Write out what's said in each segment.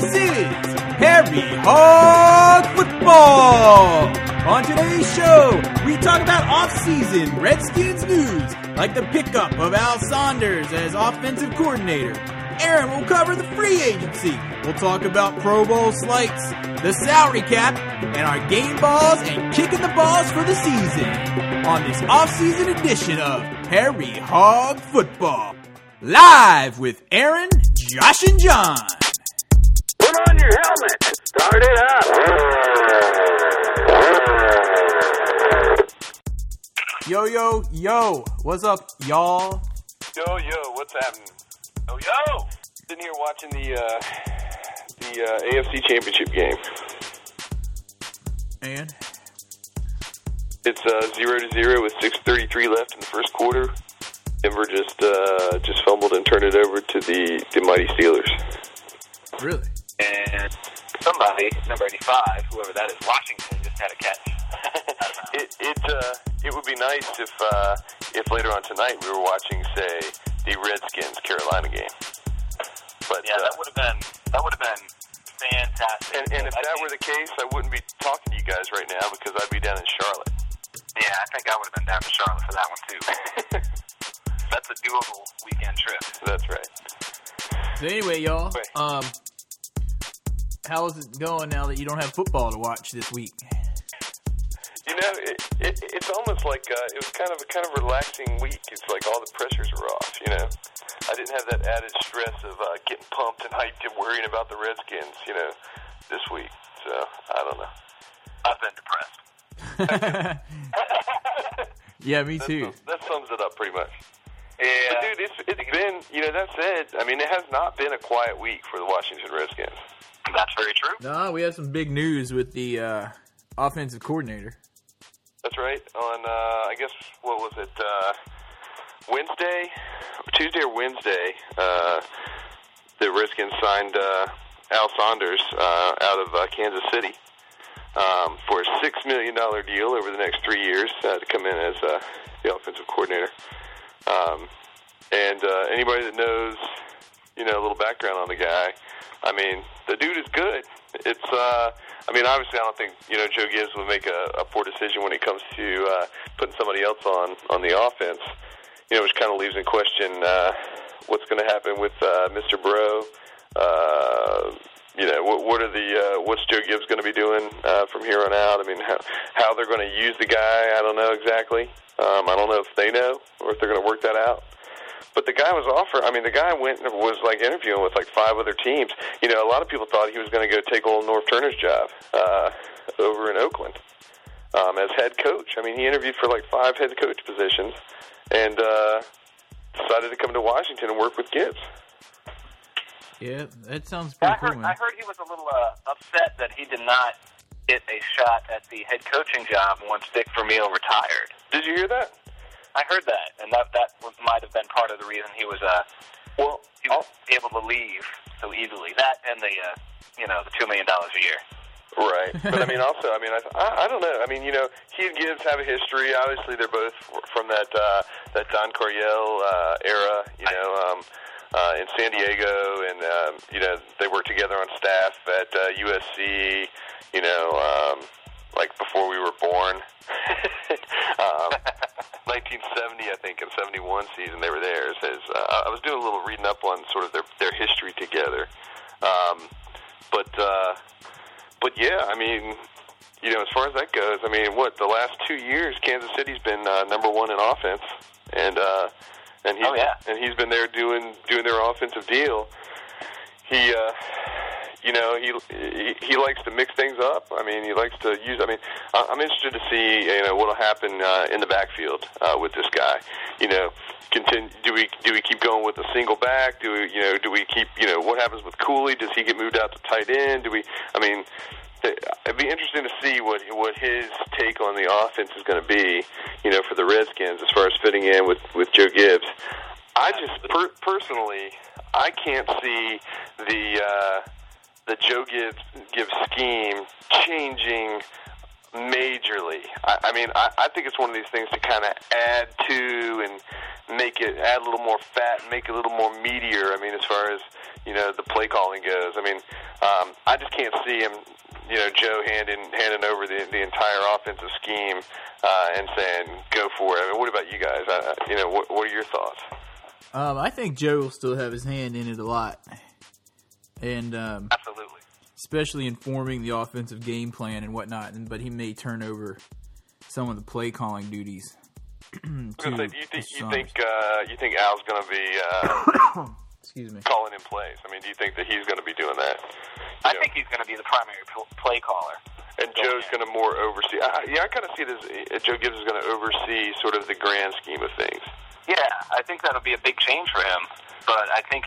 This is Harry Hog Football. On today's show, we talk about off-season Redskins news, like the pickup of Al Saunders as offensive coordinator. Aaron will cover the free agency. We'll talk about Pro Bowl slights, the salary cap, and our game balls and kicking the balls for the season. On this off-season edition of Harry Hog Football. Live with Aaron, Josh, and John. Put on your helmet. Start it up. Yo, yo, yo. What's up, y'all? Yo, yo. What's happening? Yo, yo. Sitting here watching the AFC Championship game. And? It's 0-0 with 6:33 left in the first quarter. Denver just fumbled and turned it over to the mighty Steelers. Really? And somebody, number 85, whoever that is, Washington, just had a catch. It would be nice if later on tonight we were watching, say, the Redskins-Carolina game. But yeah, that would have been fantastic. And if that were the case, I wouldn't be talking to you guys right now because I'd be down in Charlotte. Yeah, I think I would have been down to Charlotte for that one too. That's a doable weekend trip. That's right. So anyway, y'all, how is it going now that you don't have football to watch this week? You know, it's almost like it was kind of relaxing week. It's like all the pressures were off. You know, I didn't have that added stress of getting pumped and hyped and worrying about the Redskins. You know, this week. So I don't know. I've been depressed. Yeah, me too. That sums it up pretty much. Yeah. But dude, it's been, you know, that said, I mean, it has not been a quiet week for the Washington Redskins. That's very true. No, we have some big news with the offensive coordinator. That's right. On, I guess, what was it, Tuesday or Wednesday, the Redskins signed Al Saunders out of Kansas City for a $6 million deal over the next 3 years to come in as the offensive coordinator. And anybody that knows, you know, a little background on the guy, I mean, the dude is good. It's, I mean, obviously I don't think, you know, Joe Gibbs would make a poor decision when it comes to putting somebody else on the offense, you know, which kind of leaves in question what's going to happen with Mr. Bro. You know, what's Joe Gibbs going to be doing from here on out? I mean, how they're going to use the guy, I don't know exactly. I don't know if they know or if they're going to work that out. But the guy was interviewing with like five other teams. You know, a lot of people thought he was going to go take old Norv Turner's job over in Oakland as head coach. I mean, he interviewed for like five head coach positions and decided to come to Washington and work with Gibbs. Yeah, that sounds pretty cool. I heard he was a little upset that he did not get a shot at the head coaching job once Dick Vermeil retired. Did you hear that? I heard that, and that might have been part of the reason he was he was able to leave so easily. That and the $2 million a year. Right, but I mean, also, I mean, I don't know. I mean, you know, he and Gibbs have a history. Obviously, they're both from that Don Coryell era. You know. In San Diego, and you know, they worked together on staff at USC. You know, like before we were born, 1970, I think, and 71 season they were there. I was doing a little reading up on sort of their history together, but yeah, I mean, you know, as far as that goes, I mean, the last 2 years, Kansas City's been number one in offense, and. And he's been there doing their offensive deal. He, you know, he likes to mix things up. I mean, he likes to use. I mean, I'm interested to see, you know, what'll happen in the backfield with this guy. You know, do we keep going with a single back? Do we keep? You know, what happens with Cooley? Does he get moved out to tight end? I mean, it'd be interesting to see what his take on the offense is going to be, you know, for the Redskins as far as fitting in with Joe Gibbs. I just personally, I can't see the Joe Gibbs scheme changing majorly. I mean, I think it's one of these things to kind of add to and make it, add a little more fat, make it a little more meatier, I mean, as far as, you know, the play calling goes. I mean, I just can't see him, you know, Joe handing over the entire offensive scheme and saying, go for it. I mean, what about you guys? You know, what are your thoughts? I think Joe will still have his hand in it a lot. And absolutely. Especially in forming the offensive game plan and whatnot, but he may turn over some of the play calling duties. Do you think Al's going to be excuse me, calling in plays? I mean, do you think that he's going to be doing that? I think he's going to be the primary play caller. And Joe's going to more oversee. I kind of see it as Joe Gibbs is going to oversee sort of the grand scheme of things. Yeah, I think that'll be a big change for him. But I think,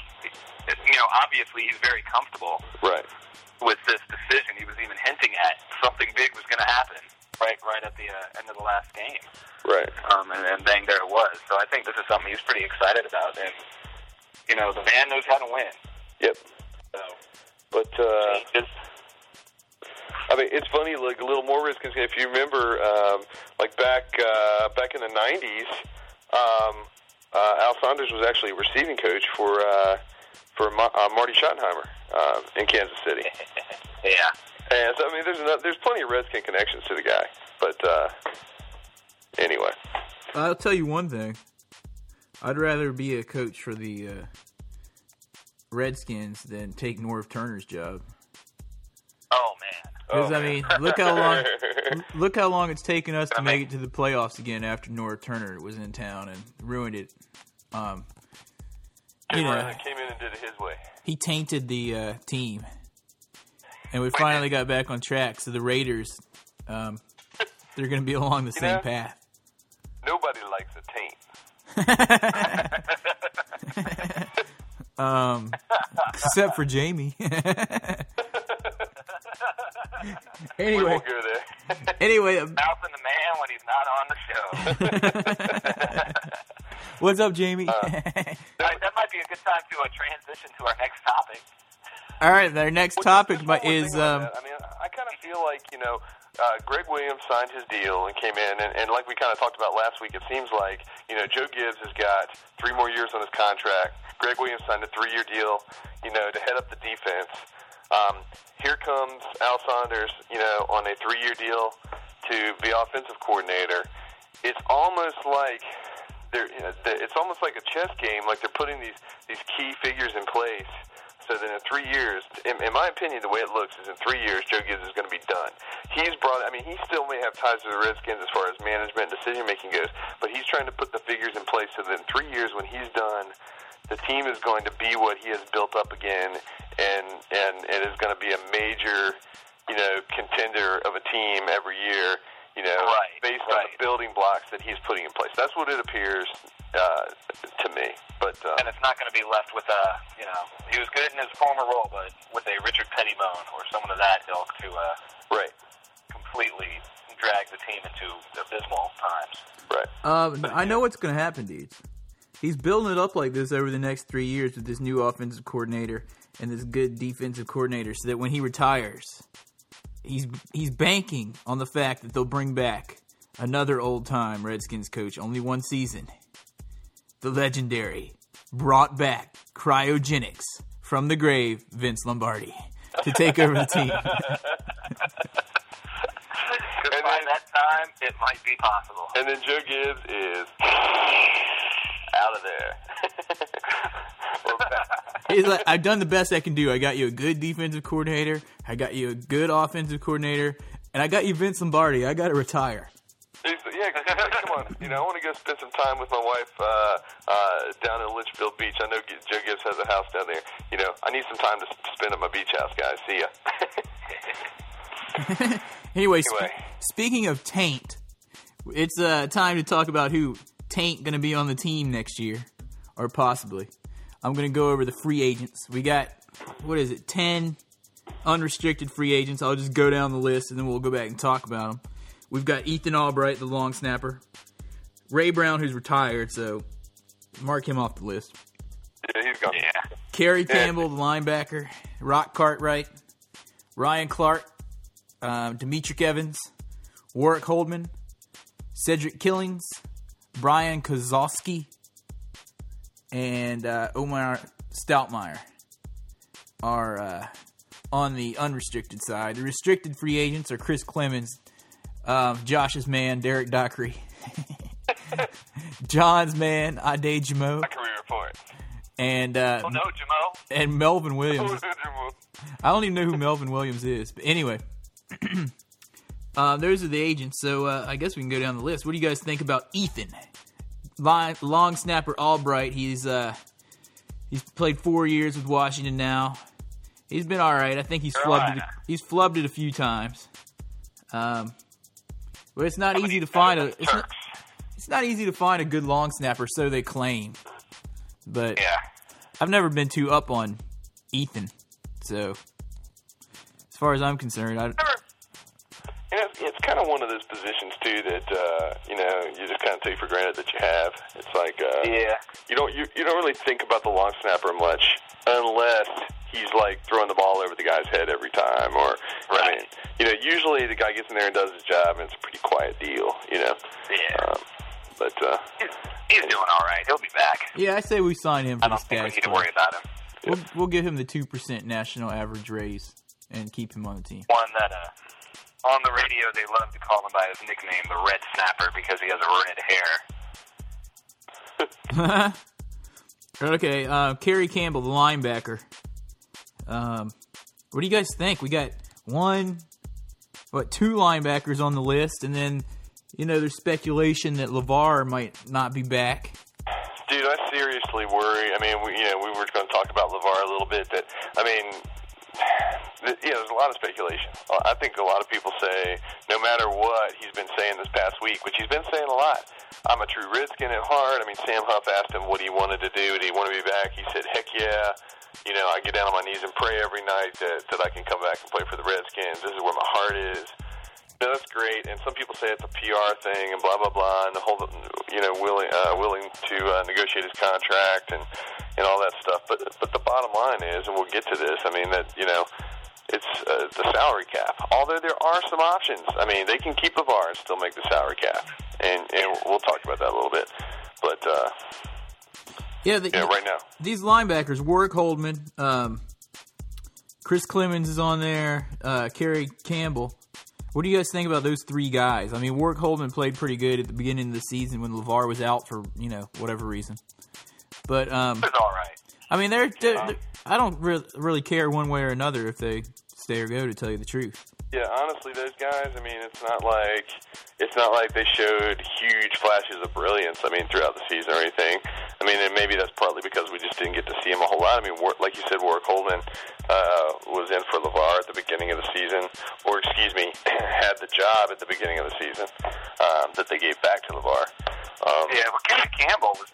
you know, obviously he's very comfortable with this decision. He was even hinting at something big was going to happen right at the end of the last game. Right. And bang, there it was. So I think this is something he's pretty excited about. And, you know, the man knows how to win. Yep. So, but I mean, it's funny, like a little more risk. If you remember, like back in the 90s, Al Saunders was actually a receiving coach for Marty Schottenheimer in Kansas City. Yeah. And so, I mean, there's plenty of Redskin connections to the guy. But anyway. I'll tell you one thing. I'd rather be a coach for the Redskins than take Norv Turner's job. Oh, man. Because, I mean, look how long it's taken us to make it to the playoffs again after Norv Turner was in town and ruined it. You know, came in and did it his way. He tainted the team. And we finally got back on track. So the Raiders, they're going to be along the same path. Nobody likes a taint. Except for Jamie. Anyway, we won't go there. Anyway, mouthing the man when he's not on the show. What's up, Jamie? That might be a good time to transition to our next topic. All right, our next topic is... I mean, I kind of feel like, you know, Greg Williams signed his deal and came in, and like we kind of talked about last week, it seems like, you know, Joe Gibbs has got 3 more years on his contract. Greg Williams signed a 3-year deal, you know, to head up the defense. Here comes Al Saunders, you know, on a 3-year deal to be offensive coordinator. It's almost like... it's almost like a chess game, like they're putting these key figures in place so that in 3 years, in my opinion, the way it looks is in 3 years, Joe Gibbs is going to be done. He still may have ties to the Redskins as far as management and decision-making goes, but he's trying to put the figures in place so that in 3 years when he's done, the team is going to be what he has built up again, and it is going to be a major, you know, contender of a team every year. You know, based on the building blocks that he's putting in place. That's what it appears to me. But and it's not going to be left with you know, he was good in his former role, but with a Richard Pettibone or someone of that ilk to completely drag the team into abysmal times. Right. I know what's going to happen, dude. He's building it up like this over the next 3 years with this new offensive coordinator and this good defensive coordinator, so that when he retires, He's banking on the fact that they'll bring back another old-time Redskins coach, only one season. The legendary, brought back cryogenics from the grave, Vince Lombardi, to take over the team. Because by that time, it might be possible. And then Joe Gibbs is out of there. He's like, I've done the best I can do. I got you a good defensive coordinator. I got you a good offensive coordinator. And I got you Vince Lombardi. I got to retire. Yeah, come on. You know, I want to go spend some time with my wife down in Litchfield Beach. I know Joe Gibbs has a house down there. You know, I need some time to spend at my beach house, guys. See ya. Anyway. Speaking of taint, it's time to talk about who taint going to be on the team next year, or possibly. I'm going to go over the free agents. We got, 10 unrestricted free agents. I'll just go down the list, and then we'll go back and talk about them. We've got Ethan Albright, the long snapper. Ray Brown, who's retired, so mark him off the list. Yeah, he's gone. Yeah. Kerry Campbell, the linebacker. Rock Cartwright. Ryan Clark. Demetric Evans. Warrick Holdman. Cedric Killings. Brian Kozlowski. and Omar Stoutmire are on the unrestricted side. The restricted free agents are Chris Clemens, Josh's man, Derek Dockery, John's man, Ade Jamo. My career report. And Jamo. And Melvin Williams. I don't even know who Melvin Williams is, but anyway. Those are the agents, so I guess we can go down the list. What do you guys think about Ethan? Long snapper Albright. He's played 4 years with Washington now. He's been all right. I think he's flubbed it a few times. But it's not easy to find a it's not easy to find a good long snapper, so they claim. But yeah. I've never been too up on Ethan. So as far as I'm concerned, it's kind of one of those positions too that you just kind of take for granted that you have. It's like you don't really think about the long snapper much unless he's like throwing the ball over the guy's head every time, or right. I mean, usually the guy gets in there and does his job, and it's a pretty quiet deal, But he's doing all right. He'll be back. Yeah, I say we sign him. I don't think we need to worry about him. We'll give him the 2% national average raise and keep him on the team. One that on the radio they love to call him by his nickname, the Red Snapper, because he has a red hair. Okay, Kerry Campbell, the linebacker. What do you guys think? We got two linebackers on the list, and then there's speculation that LeVar might not be back. Dude, I seriously worry. I mean, we were going to talk about LeVar a little bit. There's a lot of speculation. I think a lot of people say, no matter what he's been saying this past week, which he's been saying a lot, I'm a true Redskin at heart. I mean, Sam Huff asked him what he wanted to do. Did he want to be back? He said, heck yeah. I get down on my knees and pray every night that I can come back and play for the Redskins. This is where my heart is. That's great, and some people say it's a PR thing and blah blah blah, and the whole willing to negotiate his contract and all that stuff. But the bottom line is, and we'll get to this. I mean it's the salary cap. Although there are some options. I mean they can keep LeVar and still make the salary cap, and we'll talk about that a little bit. But right now these linebackers: Warrick Holdman, Chris Clemens is on there, Kerry Campbell. What do you guys think about those three guys? I mean, Warrick Holdman played pretty good at the beginning of the season when LeVar was out for, whatever reason. But it's all right. I mean, they're I don't really care one way or another if they stay or go, to tell you the truth. Yeah, honestly, those guys, I mean, it's not like they showed huge flashes of brilliance, I mean, throughout the season or anything. I mean, and maybe that's partly because we just didn't get to see him a whole lot. I mean, like you said, Warrick Holdman was in for LeVar at the beginning of the season, had the job at the beginning of the season that they gave back to LeVar. Kerry Campbell has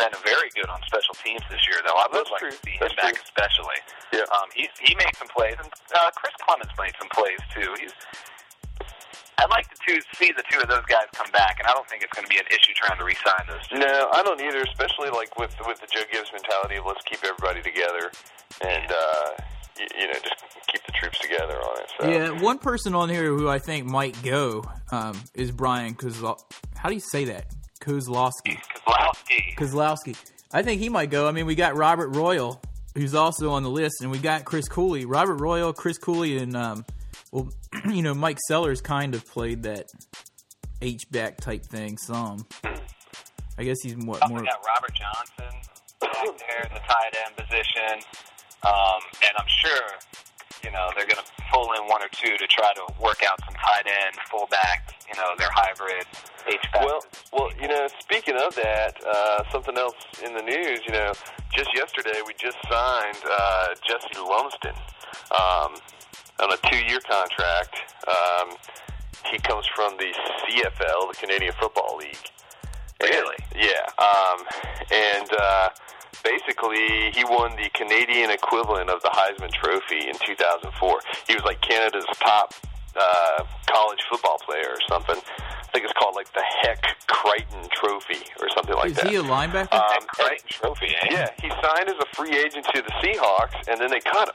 been very good on special teams this year, though. I would like to see him back especially. Yeah. He made some plays, and Chris Clemens made some plays, too. I'd like to see the two of those guys come back, and I don't think it's going to be an issue trying to re-sign those two. No, I don't either, especially like with the Joe Gibbs mentality of let's keep everybody together and, just keep the troops together on it. So. Yeah, one person on here who I think might go is Brian Kozlowski. How do you say that? Kozlowski. I think he might go. I mean, we got Robert Royal, who's also on the list, and we got Chris Cooley. Robert Royal, Chris Cooley, and Mike Sellers kind of played that H-back type thing some. I guess he's more. We got Robert Johnson back there in the tight end position, and I'm sure they're going to pull in one or two to try to work out some tight end, fullback, their hybrid H-back. Well, speaking of that, something else in the news, just yesterday we just signed Jesse Lumsden. On a 2-year contract, he comes from the CFL, the Canadian Football League. Really? Yeah. Basically, he won the Canadian equivalent of the Heisman Trophy in 2004. He was like Canada's top college football player or something. I think it's called like the Heck Crichton Trophy or something like that. Is he a linebacker? Heck Crichton Trophy, eh? Yeah, he signed as a free agent to the Seahawks, and then they cut him.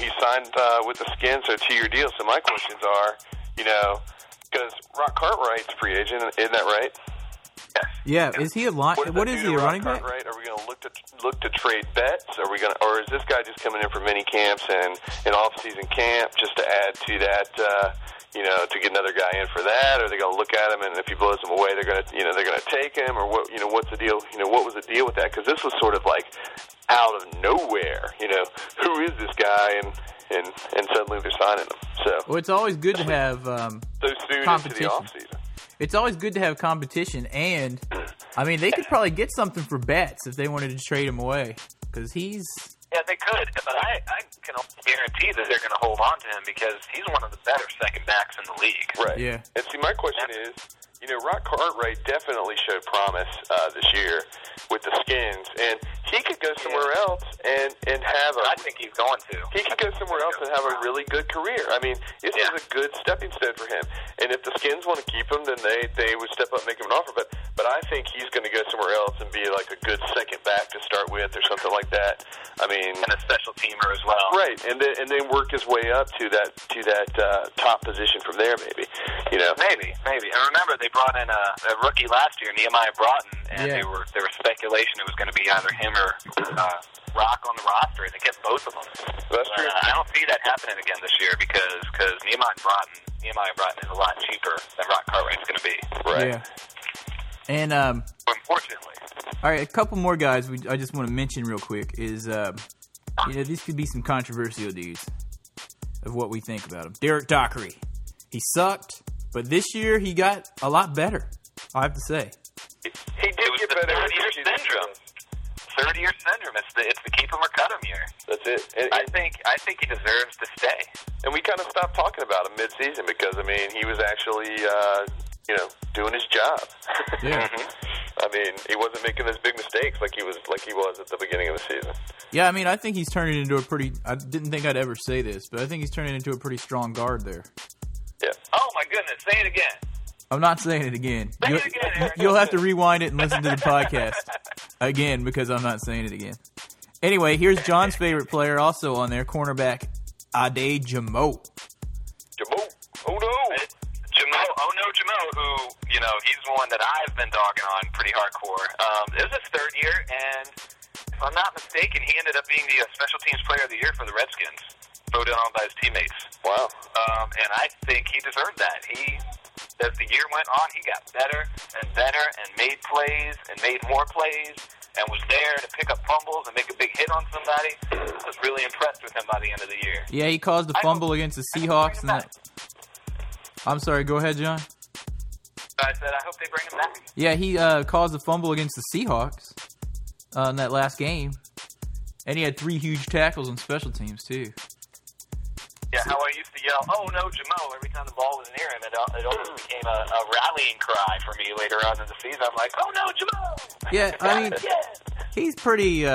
He signed with the Skins, so a 2-year deal. So my questions are, because Rock Cartwright's free agent, isn't that right? Yes. Yeah, is he a line? What is he, a running back? Right? Are we going to look to trade bets? Are we going, or is this guy just coming in for mini camps and an off-season camp just to add to that? To get another guy in for that, or they're going to look at him, and if he blows him away, they're going to take him, or what? What's the deal? What was the deal with that? Because this was sort of like out of nowhere. Who is this guy? And suddenly they're signing him. So it's always good to have so soon competition. Into the off season. It's always good to have competition, and I mean they could probably get something for Betts if they wanted to trade him away, because he's. Yeah, they could, but I can guarantee that they're going to hold on to him because he's one of the better second backs in the league. Right. Yeah. And see, my question is, Rock Cartwright definitely showed promise this year with the Skins, and he could go somewhere else and have a... I think he's going to. He could go somewhere else and have a really good career. I mean, this is a good stepping stone for him. And if the Skins want to keep him, then they would step up and make him an offer, but I think he's going to go somewhere else and be like a good second back to start with or something like that. I mean... And a special teamer as well. Right, and then work his way up to that top position from there, maybe. Maybe. I remember they brought in a rookie last year, Nehemiah Broughton, and there was speculation it was going to be either him or Rock on the roster, and they kept both of them. That's true. I don't see that happening again this year because Nehemiah Broughton is a lot cheaper than Rock Cartwright's going to be. Right. Yeah. And unfortunately. All right, a couple more guys I just want to mention real quick is these could be some controversial dudes of what we think about them. Derek Dockery, he sucked, but this year he got a lot better. I have to say. He did get better. Third-year syndrome. It's the keep him or cut him year. That's it. And I think he deserves to stay. And we kind of stopped talking about him mid-season because he was actually doing his job. Yeah. He wasn't making those big mistakes like he was at the beginning of the season. Yeah, I think he's turning into a pretty. I didn't think I'd ever say this, but I think he's turning into a pretty strong guard there. Yeah. Oh my goodness! Say it again. I'm not saying it again. You'll have to rewind it and listen to the podcast again because I'm not saying it again. Anyway, here's John's favorite player also on there, cornerback Ade Jamo. Jamo? Oh, no. Jamo, who, he's the one that I've been dogging on pretty hardcore. It was his third year, and if I'm not mistaken, he ended up being the Special Teams Player of the Year for the Redskins, voted on by his teammates. Wow. And I think he deserved that. As the year went on, he got better and better and made plays and made more plays and was there to pick up fumbles and make a big hit on somebody. I was really impressed with him by the end of the year. Yeah, he caused a fumble against the Seahawks. And that. I'm sorry, go ahead, John. I said I hope they bring him back. Yeah, he caused a fumble against the Seahawks in that last game. And he had 3 huge tackles on special teams, too. Yeah, how I used to yell, "Oh no, Jamo!" every time the ball was near him. It almost became a rallying cry for me later on in the season. I'm like, "Oh no, Jamo!" Yeah, he's pretty.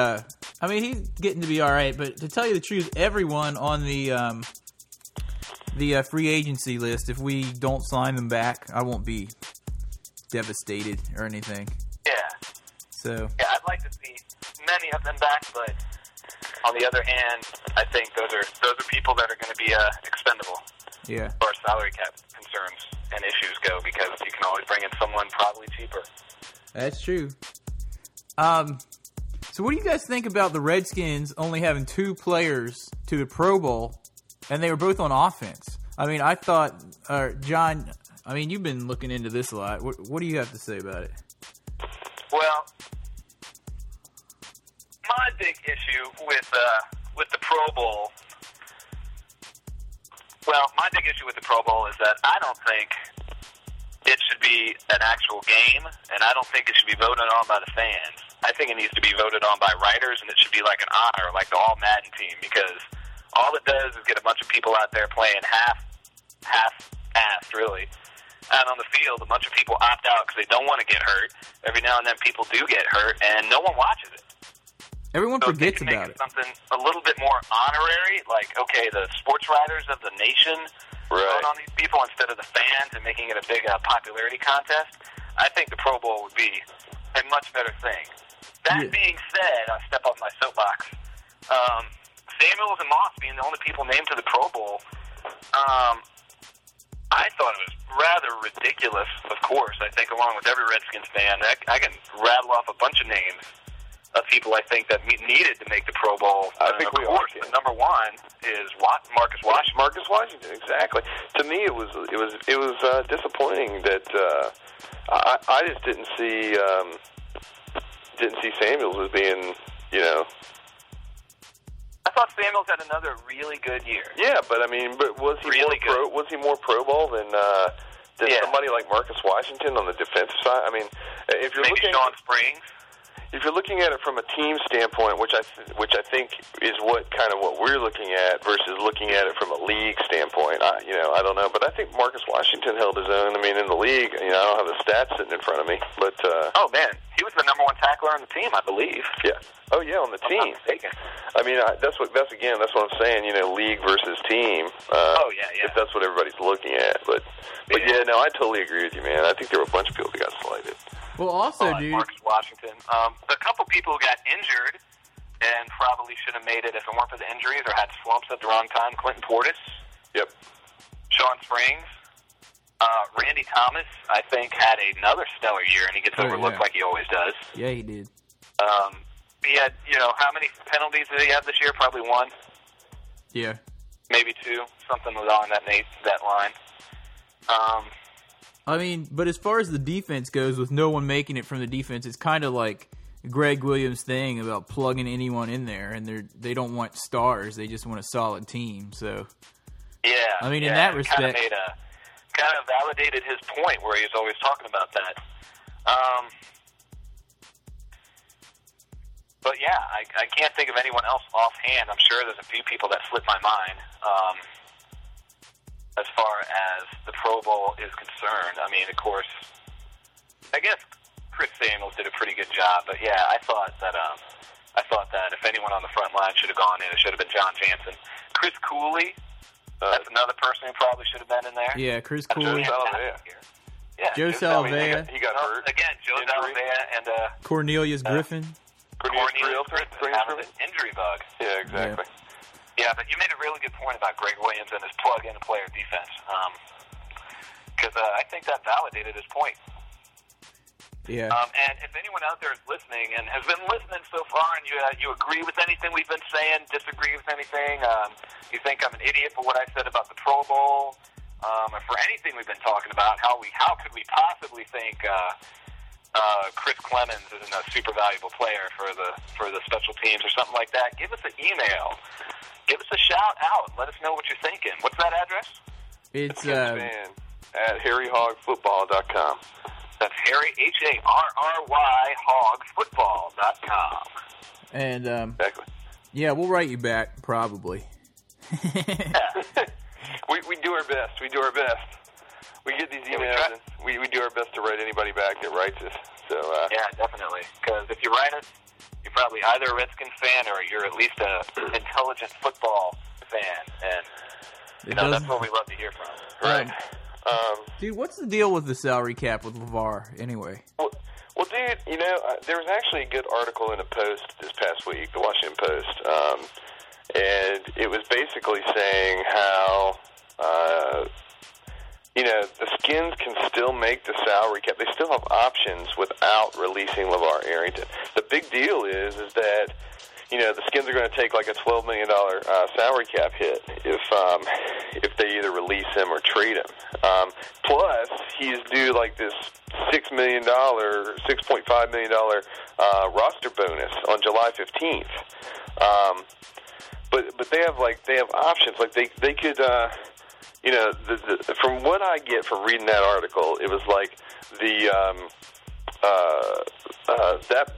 He's getting to be all right. But to tell you the truth, everyone on the free agency list, if we don't sign them back, I won't be devastated or anything. Yeah. So. Yeah, I'd like to see many of them back, but. On the other hand, I think those are people that are going to be expendable. Yeah. As far as salary cap concerns and issues go, because you can always bring in someone probably cheaper. That's true. So what do you guys think about the Redskins only having 2 players to the Pro Bowl, and they were both on offense? I thought, John, you've been looking into this a lot. What do you have to say about it? Well... my big issue with the Pro Bowl, is that I don't think it should be an actual game, and I don't think it should be voted on by the fans. I think it needs to be voted on by writers, and it should be like an honor, like the All Madden team, because all it does is get a bunch of people out there playing half-assed, really. Out on the field, a bunch of people opt out because they don't want to get hurt. Every now and then people do get hurt, and no one watches it. Everyone forgets about it. Something a little bit more honorary, like, okay, the sports writers of the nation vote on these people instead of the fans and making it a big popularity contest. I think the Pro Bowl would be a much better thing. That being said, I'll step off my soapbox. Samuels and Moss being the only people named to the Pro Bowl, I thought it was rather ridiculous, of course. I think along with every Redskins fan, I can rattle off a bunch of names of people I think that needed to make the Pro Bowl. I think of course, the number one is Marcus Washington. Marcus Washington, exactly. To me, it was disappointing that I just didn't see Samuels as being, you know. I thought Samuels had another really good year. Yeah, but I mean, was he more Pro Bowl than? Somebody like Marcus Washington on the defensive side? I mean, if you're maybe looking Sean Springs. If you're looking at it from a team standpoint, which I think is what we're looking at versus looking at it from a league standpoint, I don't know, but I think Marcus Washington held his own. I mean, in the league, I don't have the stats sitting in front of me, but oh man, he was the number one tackler on the team, I believe. Yeah. Oh yeah, on the team. I'm not mistaken. I mean, that's what I'm saying. League versus team. If that's what everybody's looking at, but I totally agree with you, man. I think there were a bunch of people that got slighted. Well, also, dude, Marcus Washington. A couple people got injured and probably should have made it if it weren't for the injuries or had slumps at the wrong time. Clinton Portis. Yep. Sean Springs. Randy Thomas, I think, had another stellar year, and he gets overlooked like he always does. Yeah, he did. He had, how many penalties did he have this year? Probably one. Yeah. Maybe two. Something along that line. I mean, but as far as the defense goes, with no one making it from the defense, it's kind of like Greg Williams' thing about plugging anyone in there, and they don't want stars; they just want a solid team. So, yeah, I mean, in that respect, kind of validated his point where he was always talking about that. But yeah, I can't think of anyone else offhand. I'm sure there's a few people that slipped my mind. As far as the Pro Bowl is concerned. I mean, of course, I guess Chris Samuels did a pretty good job, but yeah, I thought that if anyone on the front line should have gone in, it should have been John Jansen. Chris Cooley, that's another person who probably should have been in there. Yeah, Chris Cooley. Joe Salvea. He got hurt. Again, Joe Salvea and... Cornelius Griffin. Cornelius Griffin out of an injury bug. Yeah, exactly. Yeah. Yeah, but you made a really good point about Greg Williams and his plug-in player defense, because I think that validated his point. Yeah. And if anyone out there is listening and has been listening so far and you agree with anything we've been saying, disagree with anything, you think I'm an idiot for what I said about the Pro Bowl, and for anything we've been talking about, how could we possibly think Chris Clemens isn't a super valuable player for the special teams or something like that, give us an email. Give us a shout out. Let us know what you're thinking. What's that address? It's at harryhogfootball.com. That's Harry, HARRY, hogfootball.com. And, exactly. Yeah, we'll write you back, probably. We do our best. We do our best. We get these emails, and we do our best to write anybody back that writes us. So yeah, definitely. Because if you write us, you're probably either a Redskins fan or you're at least an intelligent football fan, and that's what we love to hear from. Right, dude. What's the deal with the salary cap with LeVar anyway? Well, dude, there was actually a good article in a Post this past week, the Washington Post, and it was basically saying how. The Skins can still make the salary cap. They still have options without releasing LeVar Arrington. The big deal is that, the Skins are going to take like a $12 million salary cap hit if they either release him or trade him. Plus, he's due like this $6.5 million roster bonus on July 15th. But they have options. Like they could. From what I get from reading that article, it was like the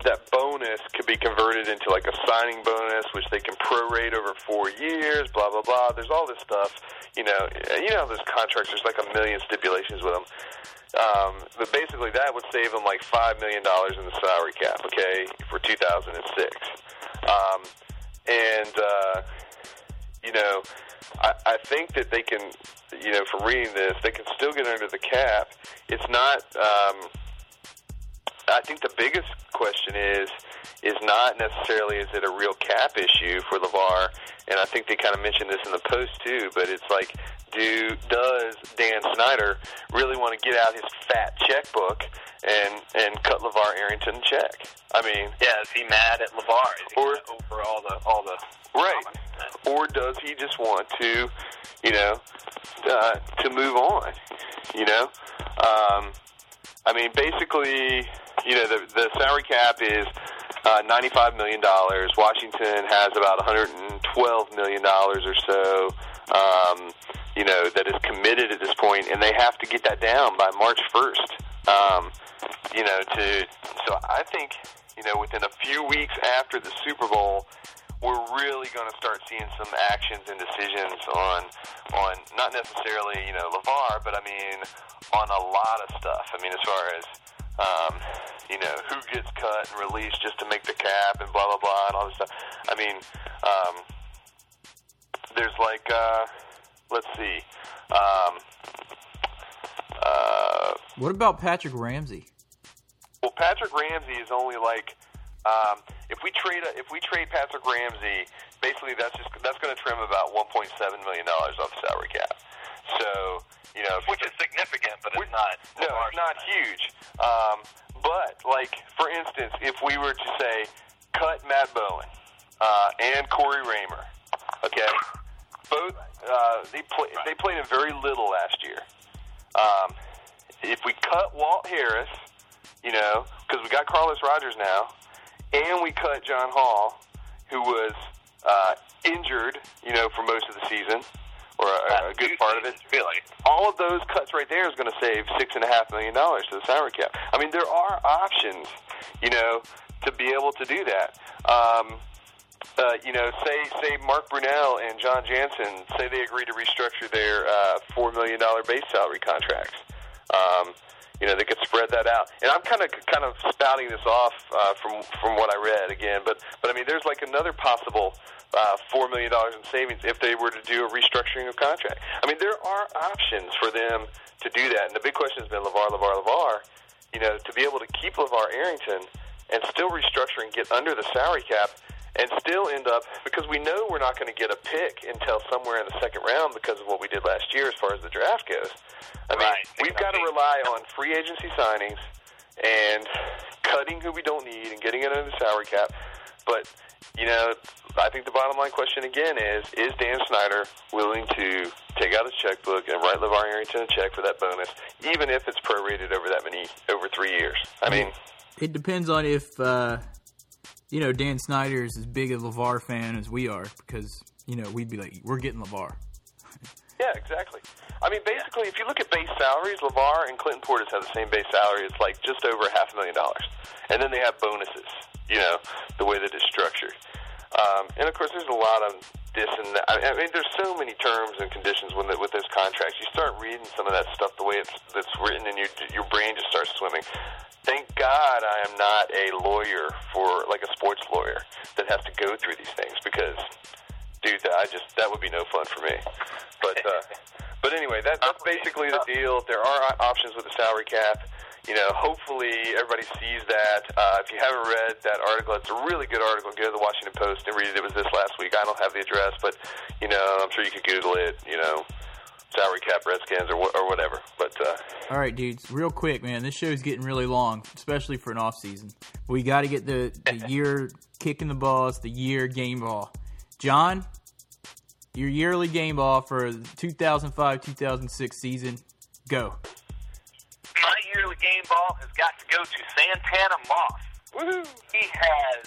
that bonus could be converted into like a signing bonus, which they can prorate over 4 years. Blah blah blah. There's all this stuff. You know those contracts. There's like a million stipulations with them. But basically, that would save them like $5 million in the salary cap. Okay, for 2006. I think that they can, from reading this, they can still get under the cap. It's not, I think the biggest question is, is not necessarily is it a real cap issue for LeVar, and I think they kind of mentioned this in the post too, but it's like, does Dan Snyder really want to get out his fat checkbook and cut LeVar Arrington a check? I mean, yeah, is he mad at LeVar? Is he over all the right? Comments? Or does he just want to, to move on? I mean, basically, the salary cap is $95 million. Washington has about $112 million or so, that is committed at this point, and they have to get that down by March 1st, so I think, within a few weeks after the Super Bowl, we're really going to start seeing some actions and decisions on not necessarily, LeVar, but I mean, on a lot of stuff. I mean, as far as, who gets cut and released just to make the cap and blah, blah, blah, and all this stuff. I mean, there's like, let's see. What about Patrick Ramsey? Well, Patrick Ramsey is only like, if we trade Patrick Ramsey, basically that's going to trim about $1.7 million off the salary cap. So, which is significant, but it's not. No, it's not huge. But like for instance, if we were to say cut Matt Bowen and Corey Raymer, okay, both they played in very little last year. If we cut Walt Harris, because we got Carlos Rogers now. And we cut John Hall, who was injured, for most of the season, or a good part of it. Really, all of those cuts right there is going to save $6.5 million to the salary cap. I mean, there are options, to be able to do that. Say Mark Brunell and John Jansen say they agree to restructure their $4 million base salary contracts. They could spread that out, and I'm kind of spouting this off from what I read again, but I mean, there's like another possible $4 million in savings if they were to do a restructuring of contract. I mean, there are options for them to do that, and the big question has been LeVar, to be able to keep LeVar Arrington and still restructure and get under the salary cap and still end up, because we know we're not going to get a pick until somewhere in the second round because of what we did last year as far as the draft goes. I mean, we've got to rely on free agency signings and cutting who we don't need and getting it under the salary cap. But, I think the bottom line question again is Dan Snyder willing to take out his checkbook and write LeVar Arrington a check for that bonus, even if it's prorated over 3 years? I mean, it depends on if... Dan Snyder is as big a LeVar fan as we are because, we'd be like, we're getting LeVar. Yeah, exactly. I mean, basically, if you look at base salaries, LeVar and Clinton Portis have the same base salary. It's like just over $500,000. And then they have bonuses, the way that it's structured. And, of course, there's a lot of this and that. I mean, there's so many terms and conditions with those contracts. You start reading some of that stuff the way it's written, and your brain just starts swimming. Thank God I am not a lawyer like a sports lawyer that has to go through these things because, dude, that would be no fun for me. But anyway, that's basically the deal. There are options with the salary cap. Hopefully everybody sees that. If you haven't read that article, it's a really good article. Go to the Washington Post and read it. It was this last week. I don't have the address, but, I'm sure you could Google it, salary cap Redskins or whatever. But all right, dudes, real quick, man. This show's getting really long, especially for an off season. We got to get the year kicking the balls, the year game ball. John, your yearly game ball for the 2005-2006 season, go. My yearly game ball has got to go to Santana Moss. Woo-hoo. He has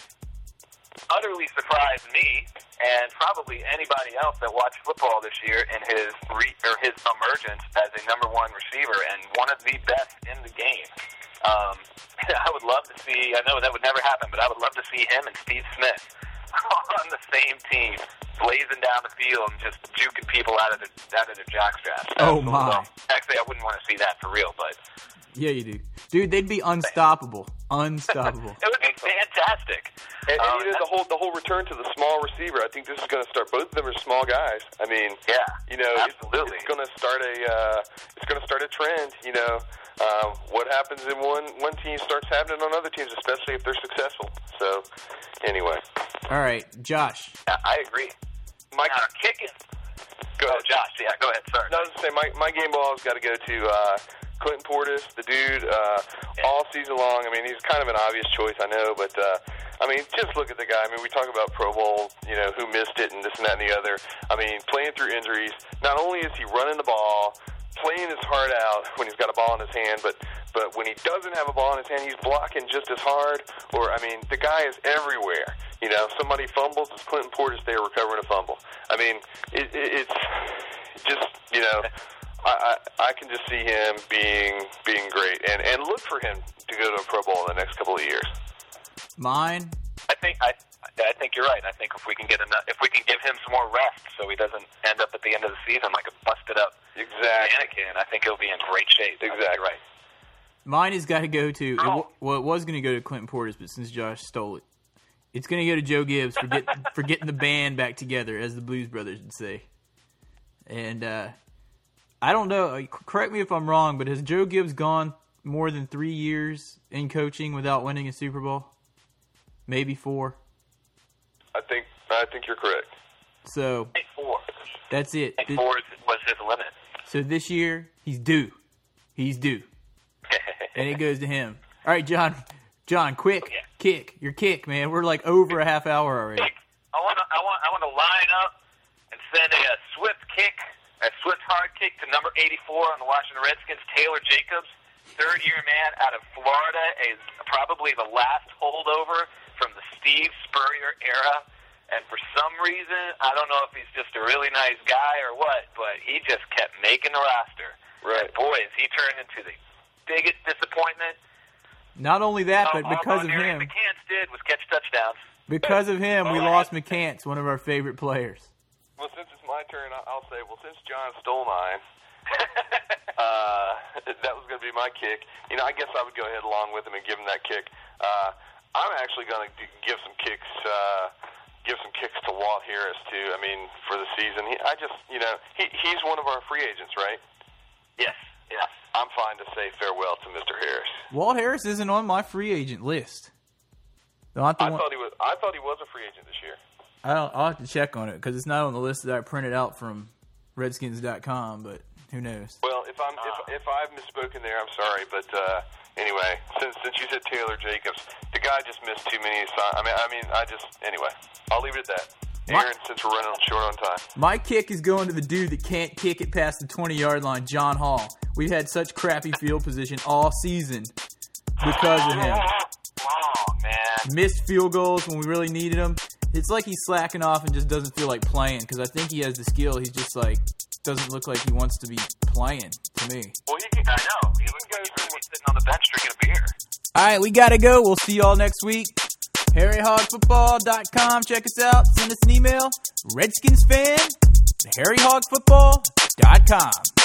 utterly surprised me and probably anybody else that watched football this year in his emergence as a number one receiver and one of the best in the game. I would love to see, I know that would never happen, but I would love to see him and Steve Smith on the same team, blazing down the field and just juking people out of their jockstraps. Oh, my. Actually, I wouldn't want to see that for real, but... Yeah, you do. Dude, they'd be unstoppable. Unstoppable. It would be fantastic. And you know, the whole return to the small receiver, I think this is going to start. Both of them are small guys. I mean... Yeah, absolutely. It's going to start a trend, what happens in one team starts happening on other teams, especially if they're successful. So, anyway. All right, Josh. I agree. Mike, I'm kicking. Go ahead. Josh. Yeah, go ahead. Sorry. No, I was going to say, my game ball's got to go to Clinton Portis, the dude, all season long. I mean, he's kind of an obvious choice, I know, but, I mean, just look at the guy. I mean, we talk about Pro Bowl, you know, who missed it and this and that and the other. I mean, playing through injuries, not only is he running the ball, playing his heart out when he's got a ball in his hand, but when he doesn't have a ball in his hand, he's blocking just as hard. Or, I mean, the guy is everywhere. You know, somebody fumbles, it's Clinton Portis there recovering a fumble. I mean, it's just, you know, I can just see him being great. And look for him to go to a Pro Bowl in the next couple of years. Mine? I think you're right. I think if we can get enough, if we can give him some more rest, so he doesn't end up at the end of the season like a busted up mannequin, I think he'll be in great shape. Exactly right. Mine has got to go to it was going to go to Clinton Portis, but since Josh stole it, it's going to go to Joe Gibbs for getting the band back together, as the Blues Brothers would say. And I don't know. Correct me if I'm wrong, but has Joe Gibbs gone more than 3 years in coaching without winning a Super Bowl? Maybe 4. I think you're correct. So 4. That's it. 4 was his limit. So this year he's due. He's due. And it goes to him. All right, John, quick kick. Your kick, man. We're like over a half hour already. I want to line up and send a swift hard kick to number 84 on the Washington Redskins, Taylor Jacobs, third-year man out of Florida, is probably the last holdover from the Steve Spurrier era, and for some reason, I don't know if he's just a really nice guy or what, but he just kept making the roster. Right. And boy, has he turned into the biggest disappointment. Not only that, but because of him. McCants did was catch touchdowns. Because of him, we lost McCants, one of our favorite players. Well, since it's my turn, I'll say, since John stole mine, that was going to be my kick. You know, I guess I would go ahead along with him and give him that kick. I'm actually going to give some kicks. Give some kicks to Walt Harris too. I mean, for the season, he's one of our free agents, right? Yes. I'm fine to say farewell to Mr. Harris. Walt Harris isn't on my free agent list. Thought he was. I thought he was a free agent this year. I'll have to check on it because it's not on the list that I printed out from Redskins.com, but who knows? Well, if I've misspoken there, I'm sorry, but anyway, since you said Taylor Jacobs, the guy just missed too many signs. Anyway, I'll leave it at that. Aaron, since we're running short on time. My kick is going to the dude that can't kick it past the 20-yard line, John Hall. We've had such crappy field position all season because of him. Wow, man. Missed field goals when we really needed them. It's like he's slacking off and just doesn't feel like playing, because I think he has the skill. He's just like, doesn't look like he wants to be playing to me. Well, I know. He looks like he's sitting on the bench drinking a beer. All right, we got to go. We'll see y'all next week. HarryHogFootball.com. Check us out. Send us an email. RedskinsFan@HarryHogFootball.com.